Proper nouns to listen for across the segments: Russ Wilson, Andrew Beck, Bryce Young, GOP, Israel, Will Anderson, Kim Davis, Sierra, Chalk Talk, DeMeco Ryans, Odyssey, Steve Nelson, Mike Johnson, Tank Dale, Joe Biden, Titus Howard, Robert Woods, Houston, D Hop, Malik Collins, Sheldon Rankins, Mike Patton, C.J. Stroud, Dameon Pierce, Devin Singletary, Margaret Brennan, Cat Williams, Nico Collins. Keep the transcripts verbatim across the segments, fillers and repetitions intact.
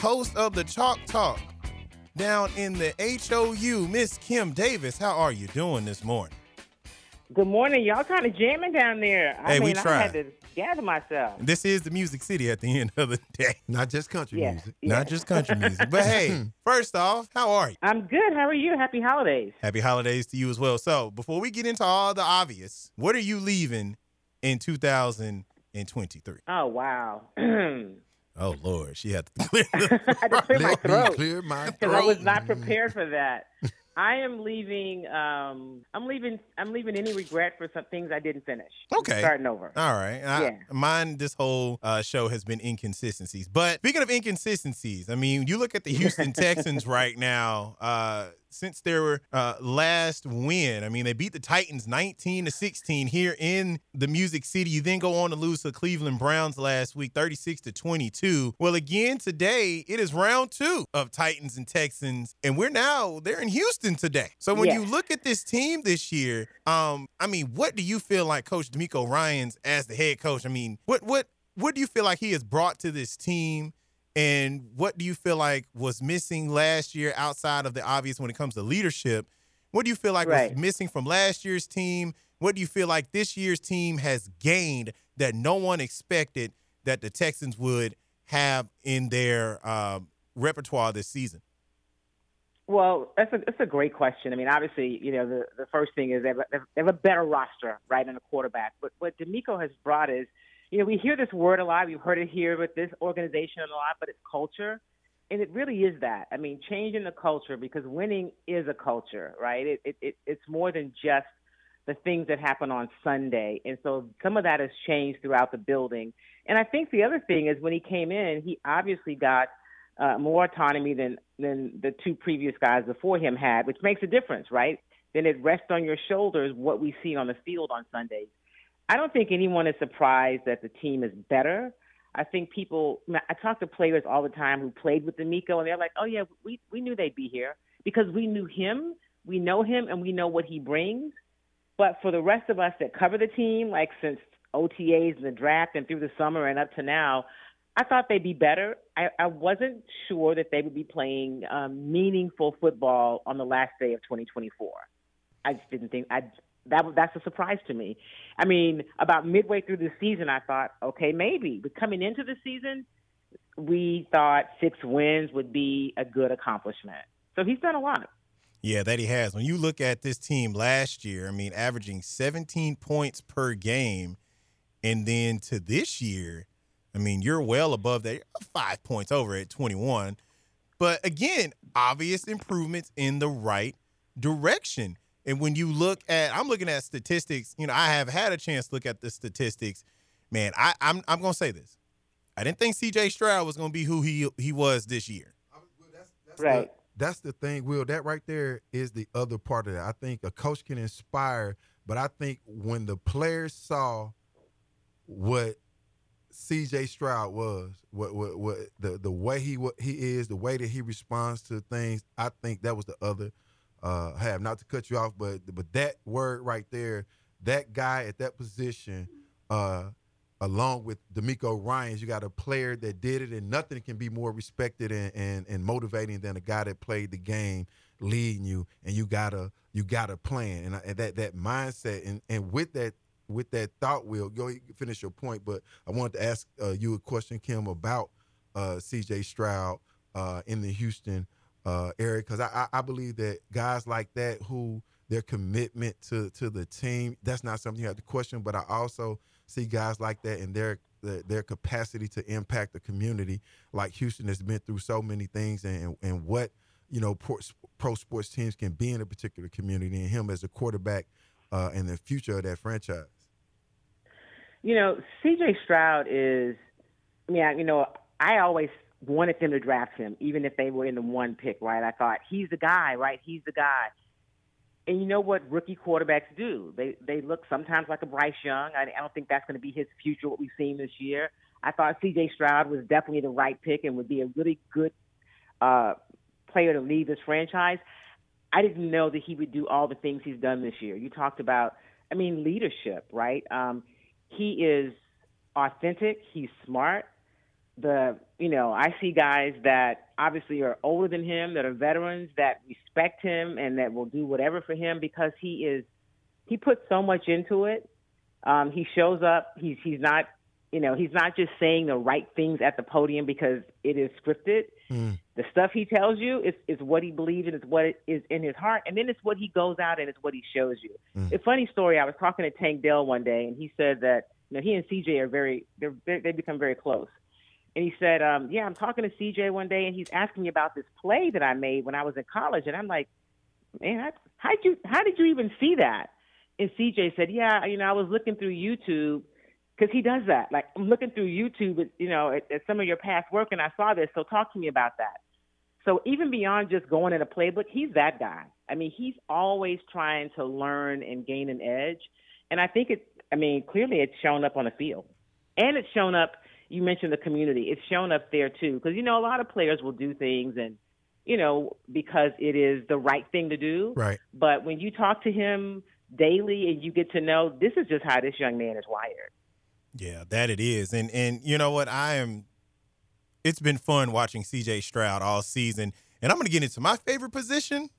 host of the Chalk Talk down in the H O U, Miss Kim Davis. How are you doing this morning? Good morning. Y'all kind of jamming down there. I hey, mean, we tried. I had to gather myself. This is the Music City at the end of the day. Not just country yeah, music. Yeah. Not just country music. But hey, first off, how are you? I'm good. How are you? Happy holidays. Happy holidays to you as well. So before we get into all the obvious, what are you leaving in two thousand twenty-three? Oh, wow. Oh, Lord. She had to clear, I had to clear my throat. Clear my throat. I was not prepared for that. I am leaving. Um, I'm leaving. I'm leaving any regret for some things I didn't finish. Okay, I'm starting over. All right. I, yeah. Mine. This whole uh, show has been inconsistencies. But speaking of inconsistencies, I mean, you look at the Houston Texans right now. Uh, since their uh, last win, I mean, they beat the Titans nineteen to sixteen here in the Music City. You then go on to lose to the Cleveland Browns last week, thirty-six to twenty-two. Well, again today, it is round two of Titans and Texans, and we're now they're in Houston today. So when yes. you look at this team this year, um, I mean, what do you feel like Coach DeMeco Ryans as the head coach? I mean, what what what do you feel like he has brought to this team? And what do you feel like was missing last year outside of the obvious when it comes to leadership? What do you feel like right. was missing from last year's team? What do you feel like this year's team has gained that no one expected that the Texans would have in their um, repertoire this season? Well, that's a, that's a great question. I mean, obviously, you know, the, the first thing is they have, a, they have a better roster, right, and a quarterback. But what DeMeco has brought is, you know, we hear this word a lot. We've heard it here with this organization a lot, but it's culture. And it really is that. I mean, changing the culture, because winning is a culture, right? It, it, it It's more than just the things that happen on Sunday. And so some of that has changed throughout the building. And I think the other thing is when he came in, he obviously got uh, more autonomy than, than the two previous guys before him had, which makes a difference, right? Then it rests on your shoulders what we see on the field on Sundays. I don't think anyone is surprised that the team is better. I think people – I talk to players all the time who played with DeMeco, and they're like, oh, yeah, we, we knew they'd be here because we knew him, we know him, and we know what he brings. But for the rest of us that cover the team, like since O T As and the draft and through the summer and up to now, I thought they'd be better. I, I wasn't sure that they would be playing um, meaningful football on the last day of twenty twenty-four. I just didn't think – I. That That's a surprise to me. I mean, about midway through the season, I thought, okay, maybe. But coming into the season, we thought six wins would be a good accomplishment. So he's done a lot. Yeah, that he has. When you look at this team last year, I mean, averaging seventeen points per game. And then to this year, I mean, you're well above that. You're five points over at twenty-one. But, again, obvious improvements in the right direction. And when you look at, I'm looking at statistics, you know, I have had a chance to look at the statistics. Man, I, I'm I'm going to say this. I didn't think C J. Stroud was going to be who he he was this year. That's, that's right. The, that's the thing, Will. That right there is the other part of that. I think a coach can inspire, but I think when the players saw what C J. Stroud was, what what, what the, the way he what he is, the way that he responds to things, I think that was the other Uh, have not to cut you off, but but that word right there, that guy at that position, uh, along with DeMeco Ryans, you got a player that did it, and nothing can be more respected and, and and motivating than a guy that played the game, leading you, and you gotta you gotta plan, and, and that that mindset, and and with that with that thought, Will, go finish your point. But I wanted to ask uh, you a question, Kim, about uh, C J. Stroud uh, in the Houston Uh, Eric, because I, I believe that guys like that who their commitment to, to the team, that's not something you have to question, but I also see guys like that and their their capacity to impact the community, like Houston has been through so many things, and, and what, you know, pro, pro sports teams can be in a particular community, and him as a quarterback uh, and the future of that franchise. You know, C J. Stroud is, yeah, you know, I always – wanted them to draft him, even if they were in the one pick, right? I thought, he's the guy, right? He's the guy. And you know what rookie quarterbacks do? They they look sometimes like a Bryce Young. I, I don't think that's going to be his future, what we've seen this year. I thought C J. Stroud was definitely the right pick and would be a really good uh, player to lead this franchise. I didn't know that he would do all the things he's done this year. You talked about, I mean, leadership, right? Um, he is authentic. He's smart. the, you know, I see guys that obviously are older than him, that are veterans, that respect him and that will do whatever for him because he is, he puts so much into it. Um, he shows up, he's, he's not, you know, he's not just saying the right things at the podium because it is scripted. Mm. The stuff he tells you is, is what he believes in, it's what is in his heart. And then it's what he goes out and it's what he shows you. Mm. A funny story. I was talking to Tank Dale one day and he said that, you know, he and C J are very, they're, they become very close. And he said, um, yeah, I'm talking to C J one day and he's asking me about this play that I made when I was in college. And I'm like, man, I, how'd you, how did you even see that? And C J said, yeah, you know, I was looking through YouTube because he does that. Like, I'm looking through YouTube, you know, at, at some of your past work and I saw this. So talk to me about that. So even beyond just going in a playbook, he's that guy. I mean, he's always trying to learn and gain an edge. And I think it, I mean, clearly it's shown up on the field. And it's shown up, you mentioned the community, it's shown up there too. Because, you know, a lot of players will do things and, you know, because it is the right thing to do. Right. But when you talk to him daily and you get to know, this is just how this young man is wired. Yeah, that it is. And, and you know what, I am, it's been fun watching C J Stroud all season. And I'm going to get into my favorite position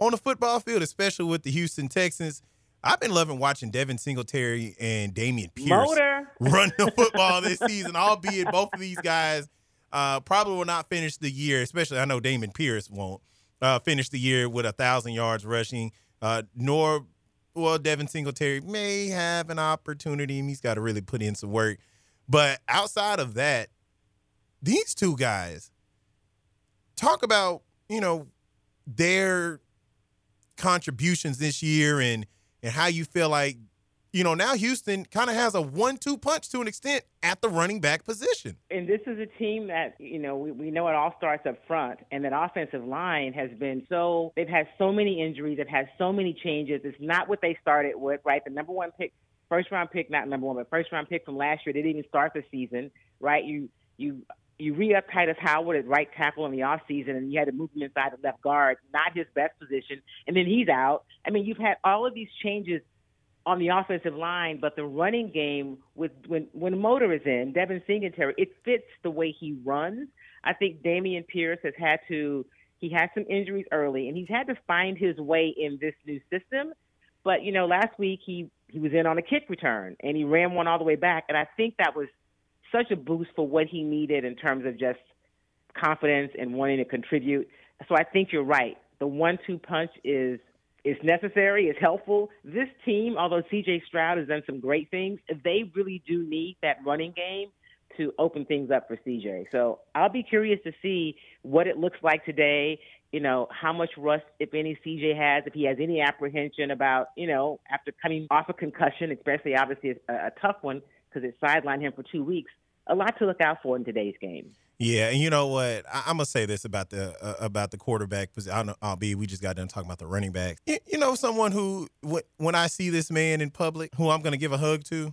on the football field, especially with the Houston Texans. I've been loving watching Devin Singletary and Dameon Pierce Motor. run the football this season, albeit both of these guys uh, probably will not finish the year, especially I know Dameon Pierce won't uh, finish the year with one thousand yards rushing, uh, nor, well, Devin Singletary may have an opportunity. He's got to really put in some work. But outside of that, these two guys, talk about, you know, their contributions this year and and how you feel like, you know, now Houston kind of has a one two punch to an extent at the running back position. And this is a team that, you know, we, we know it all starts up front. And that offensive line has been so, they've had so many injuries. They've had so many changes. It's not what they started with, right? The number one pick, first round pick, not number one, but first round pick from last year. They didn't even start the season, right? You, you, you re-up Titus Howard at right tackle in the offseason, and you had to move him inside the left guard, not his best position, and then he's out. I mean, you've had all of these changes on the offensive line, but the running game, with when, when Motor is in, Devin Singletary, it fits the way he runs. I think Dameon Pierce has had to – he had some injuries early, and he's had to find his way in this new system. But, you know, last week he, he was in on a kick return, and he ran one all the way back, and I think that was – such a boost for what he needed in terms of just confidence and wanting to contribute. So I think you're right. The one two punch is is necessary, is helpful. This team, although C J Stroud has done some great things, they really do need that running game to open things up for C J. So I'll be curious to see what it looks like today, you know, how much rust, if any, C J has, if he has any apprehension about, you know, after coming off a concussion, especially obviously a, a tough one, because it sidelined him for two weeks. A lot to look out for in today's game. Yeah, and you know what? I, I'm gonna say this about the uh, about the quarterback position. I'll be. We just got done talking about the running back. You, you know, someone who wh- when I see this man in public, who I'm gonna give a hug to.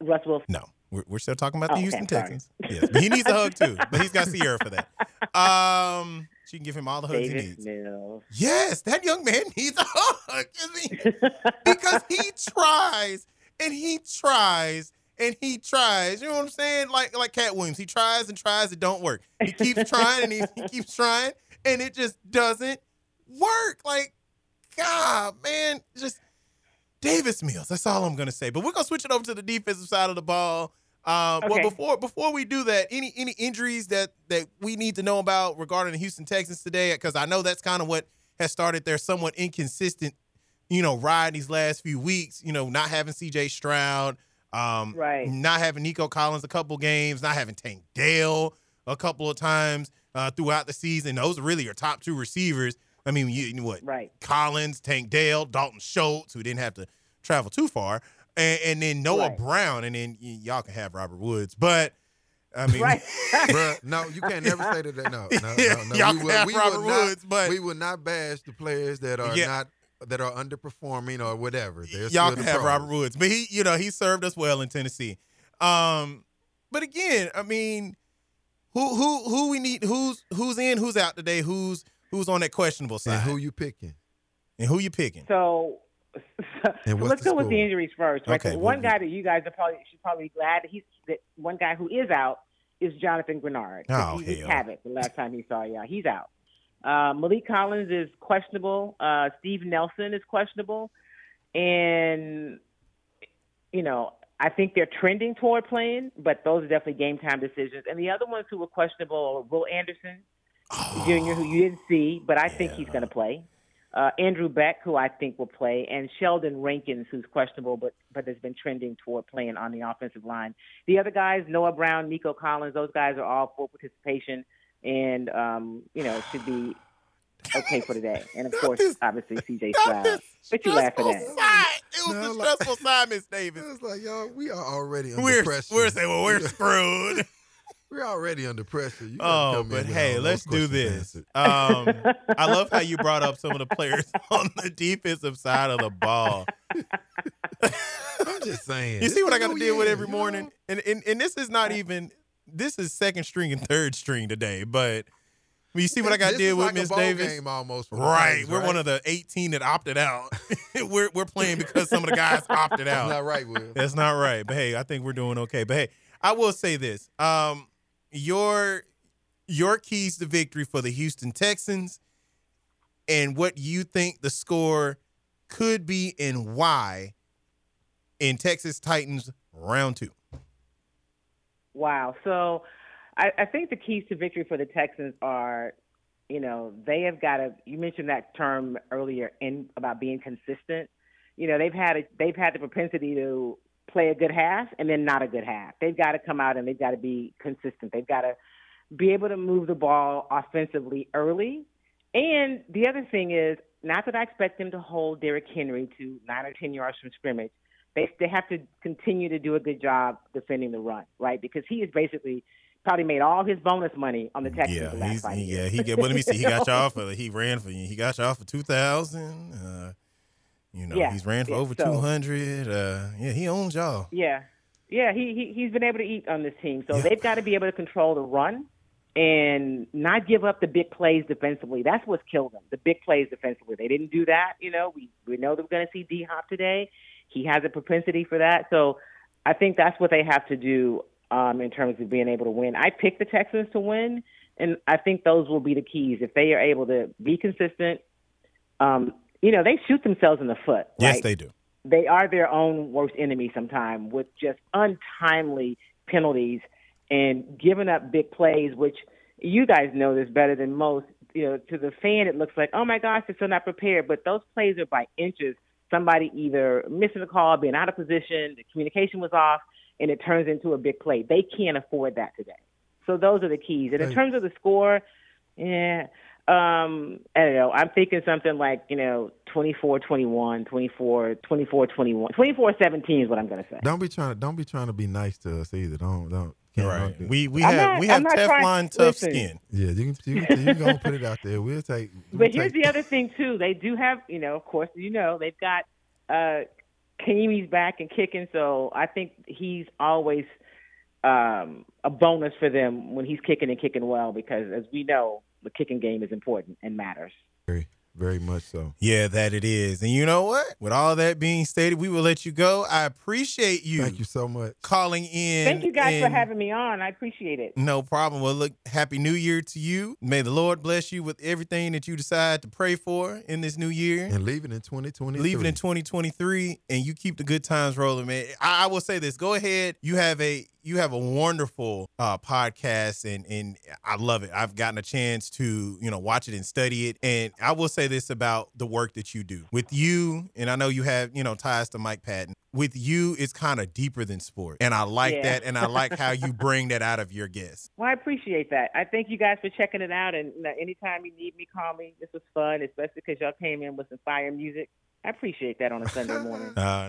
Russ Wilson. No, we're, we're still talking about oh, the Houston okay, Texans. Yes, but he needs a hug too, but he's got Sierra for that. Um, she can give him all the hugs Davis he needs. Mills. Yes, that young man needs a hug. Because he tries and he tries. And he tries, you know what I'm saying? Like like Cat Williams, he tries and tries, it don't work. He keeps trying and he, he keeps trying, and it just doesn't work. Like, God, man, just Davis Mills. That's all I'm gonna say. But we're gonna switch it over to the defensive side of the ball. Uh, okay. Well, before before we do that, any any injuries that that we need to know about regarding the Houston Texans today? Because I know that's kind of what has started their somewhat inconsistent, you know, ride these last few weeks. You know, not having C J Stroud. Um, right. Not having Nico Collins a couple games, not having Tank Dale a couple of times uh, throughout the season. Those really are top two receivers. I mean, you, you know what? Right. Collins, Tank Dale, Dalton Schultz, who didn't have to travel too far, and, and then Noah right. Brown, and then y- y'all can have Robert Woods. But I mean, right. Bruh, no, you can't never say that. No, no, no. no. Y'all we can will, have we Robert will not, Woods, but we will not bash the players that are yeah. not. that are underperforming or whatever. They're Y'all can have Robert Woods. But he, you know, he served us well in Tennessee. Um, but again, I mean, who who who we need who's who's in, who's out today, who's who's on that questionable side. And who you picking. And who you picking. So, so, so let's go with the injuries first. Right? Okay, one guy that you guys are probably should probably be glad that he's that one guy who is out is Jonathan Grenard. Oh, he hell. havoc the last time he saw y'all. He's out. Uh, Malik Collins is questionable. Uh, Steve Nelson is questionable. And, you know, I think they're trending toward playing, but those are definitely game-time decisions. And the other ones who were questionable are Will Anderson, oh, Junior, who you didn't see, but I yeah. think he's going to play. Uh, Andrew Beck, who I think will play, and Sheldon Rankins, who's questionable but but has been trending toward playing on the offensive line. The other guys, Noah Brown, Nico Collins, those guys are all full participation and, um, you know, should be okay for today. And, of course, this, obviously, C J. Stroud. But you laugh at that. Side. It was no, a like, stressful time, Miss Davis. It was like, y'all, we are already under we're, pressure. We're saying, well, we're screwed. We're already under pressure. You oh, but hey, let's do this. Um, I love how you brought up some of the players on the defensive side of the ball. I'm just saying. You see what I got to oh, deal yeah, with every morning? And, and and this is not even – this is second string and third string today. But you see what I got to deal with, like Miss Davis? Game almost right. Games, we're right? one of the eighteen that opted out. we're we're playing because some of the guys opted out. That's not right, Will. That's not right. But, hey, I think we're doing okay. But, hey, I will say this. Um, Your your keys to victory for the Houston Texans and what you think the score could be and why in Texas Titans round two. Wow. So I, I think the keys to victory for the Texans are, you know, they have got to – you mentioned that term earlier in about being consistent. You know, they've had a, they've had the propensity to – play a good half and then not a good half. They've got to come out and they've got to be consistent. They've got to be able to move the ball offensively early. And the other thing is, not that I expect them to hold Derrick Henry to nine or ten yards from scrimmage. They they have to continue to do a good job defending the run, right? Because he is basically probably made all his bonus money on the Texans. Yeah, the last five years. yeah. He get. Well, let me see. He got y'all for. He ran for. He got y'all for two thousand. Uh, You know, yeah, he's ran for over so, two hundred. Uh, yeah, he owns y'all. Yeah. Yeah, he, he, he's been able to eat on this team. So yeah. they've got to be able to control the run and not give up the big plays defensively. That's what's killed them, the big plays defensively. They didn't do that. You know, we, we know that we're going to see D Hop today. He has a propensity for that. So I think that's what they have to do um, in terms of being able to win. I picked the Texans to win, and I think those will be the keys. If they are able to be consistent, um you know, they shoot themselves in the foot. Yes, right? They do. They are their own worst enemy sometimes with just untimely penalties and giving up big plays, which you guys know this better than most. You know, to the fan, it looks like, oh, my gosh, they're still not prepared. But those plays are by inches. Somebody either missing a call, being out of position, the communication was off, and it turns into a big play. They can't afford that today. So those are the keys. And in Thanks. terms of the score, yeah – Um, I don't know. I'm thinking something like, you know, twenty-four twenty-one, twenty-four twenty-one, twenty-four seventeen is what I'm gonna say. Don't be trying to don't be trying to be nice to us either. Don't don't. Right. Don't we we I'm have not, we have Teflon trying, tough listen. skin. Yeah, you can you, you gonna put it out there. We'll take. We'll but here's take. the other thing too. They do have, you know, of course, you know, they've got uh, Kaimi's back and kicking. So I think he's always um, a bonus for them when he's kicking and kicking well because as we know. The kicking game is important and matters. Very, very much so. Yeah, that it is. And you know what? With all that being stated, we will let you go. I appreciate you. Thank you so much. Calling in. Thank you guys for having me on. I appreciate it. No problem. Well, look, Happy New Year to you. May the Lord bless you with everything that you decide to pray for in this new year. And leave it in twenty twenty-three. Leave it in twenty twenty-three, and you keep the good times rolling, man. I, I will say this. Go ahead. You have a... You have a wonderful uh, podcast, and, and I love it. I've gotten a chance to, you know, watch it and study it. And I will say this about the work that you do. With you, and I know you have, you know, ties to Mike Patton. With you, it's kind of deeper than sport. And I like yeah. that, and I like how you bring that out of your guests. Well, I appreciate that. I thank you guys for checking it out. And you know, anytime you need me, call me. This was fun, especially because y'all came in with some fire music. I appreciate that on a Sunday morning. Uh, no.